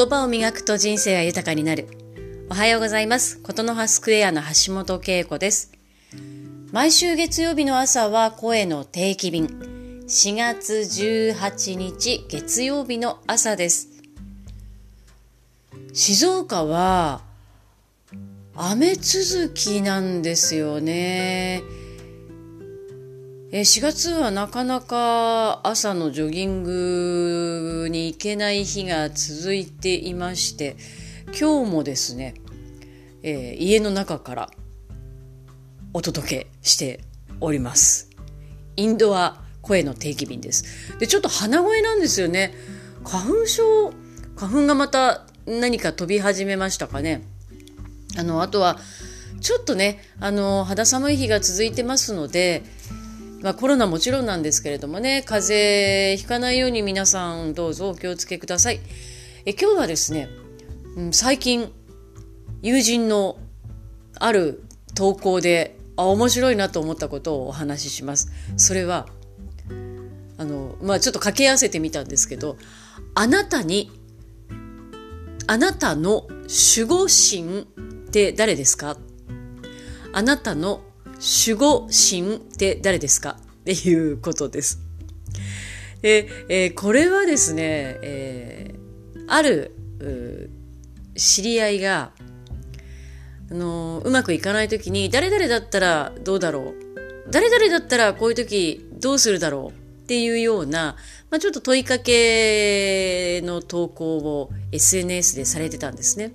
言葉を磨くと人生が豊かになる。おはようございます。ことのはスクエアの橋本恵子です。毎週月曜日の朝は声の定期便、4月18日月曜日の朝です。静岡は雨続きなんですよね。4月はなかなか朝のジョギングに行けない日が続いていまして、今日もですね、家の中からお届けしております。インドア声の定期便です。で、ちょっと鼻声なんですよね。花粉がまた何か飛び始めましたかね。あとはちょっとね、肌寒い日が続いてますので、コロナもちろんなんですけれどもね、風邪ひかないように皆さんどうぞお気をつけください。今日はですね、最近友人のある投稿で面白いなと思ったことをお話しします。それはちょっと掛け合わせてみたんですけど、あなたの守護神って誰ですか？あなたの守護神って誰ですか？っていうことです。で、これはですね、ある知り合いが、うまくいかないときに、誰々だったらどうだろう、誰々だったらこういうときどうするだろうっていうような、ちょっと問いかけの投稿を SNS でされてたんですね。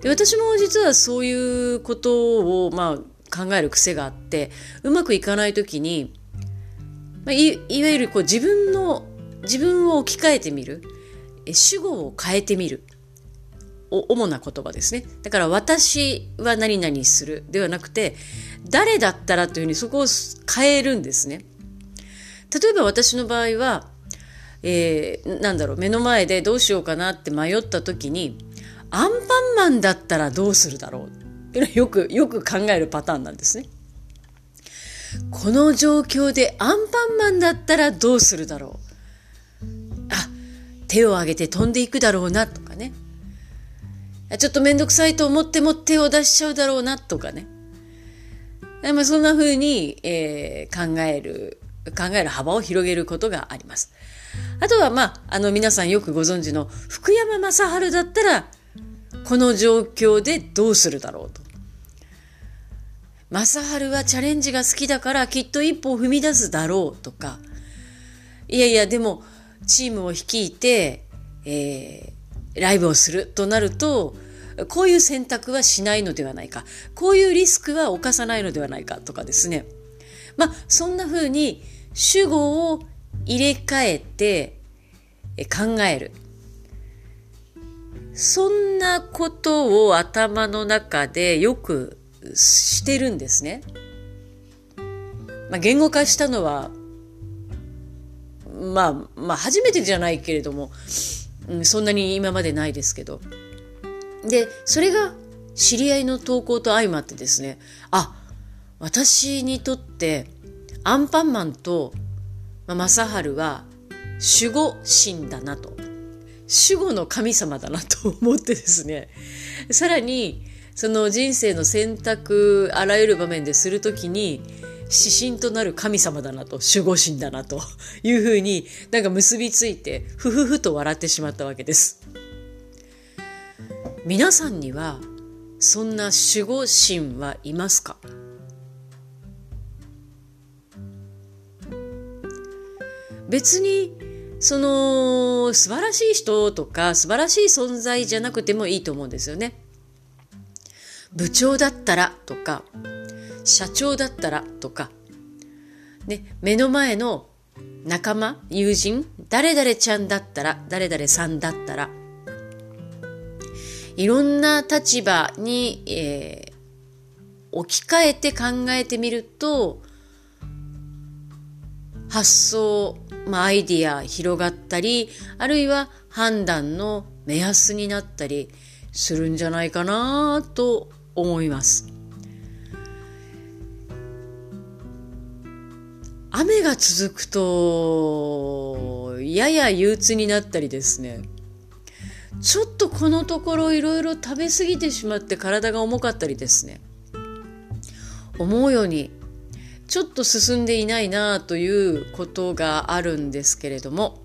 で、私も実はそういうことを、考える癖があって、うまくいかないときに、いわゆるこう自分を置き換えてみる。主語を変えてみる。主な言葉ですね。だから、私は何々するではなくて、誰だったらというふうにそこを変えるんですね。例えば私の場合は、目の前でどうしようかなって迷ったときに、アンパンマンだったらどうするだろうっていうのはよく考えるパターンなんですね。この状況でアンパンマンだったらどうするだろう。手を挙げて飛んでいくだろうなとかね。ちょっとめんどくさいと思っても手を出しちゃうだろうなとかね。そんな風に、考える幅を広げることがあります。あとは、皆さんよくご存知の福山雅治だったら、この状況でどうするだろうと。雅治はチャレンジが好きだからきっと一歩を踏み出すだろうとか、でもチームを率いて、ライブをするとなると、こういう選択はしないのではないか、こういうリスクは犯さないのではないかとかですね。そんな風に主語を入れ替えて考える。そんなことを頭の中でよくしてるんですね。言語化したのは、初めてじゃないけれども、そんなに今までないですけど。で、それが知り合いの投稿と相まってですね、私にとってアンパンマンとマサハルは守護神だなと、守護の神様だなと思ってですね、さらにその人生の選択、あらゆる場面でするときに指針となる神様だなと、守護神だなというふうに結びついて、ふと笑ってしまったわけです。皆さんにはそんな守護神はいますか？別にその素晴らしい人とか素晴らしい存在じゃなくてもいいと思うんですよね。部長だったらとか、社長だったらとか、ね、目の前の仲間、友人、誰々ちゃんだったら、誰々さんだったら、いろんな立場に、置き換えて考えてみると、発想、アイディア広がったり、あるいは判断の目安になったりするんじゃないかなと思います。雨が続くとやや憂鬱になったりですね、ちょっとこのところいろいろ食べ過ぎてしまって体が重かったりですね、思うようにちょっと進んでいないなということがあるんですけれども、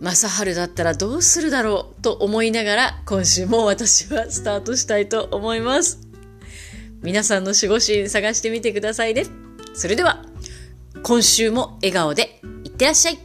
正春だったらどうするだろうと思いながら、今週も私はスタートしたいと思います。皆さんの守護神探してみてくださいね。それでは今週も笑顔でいってらっしゃい。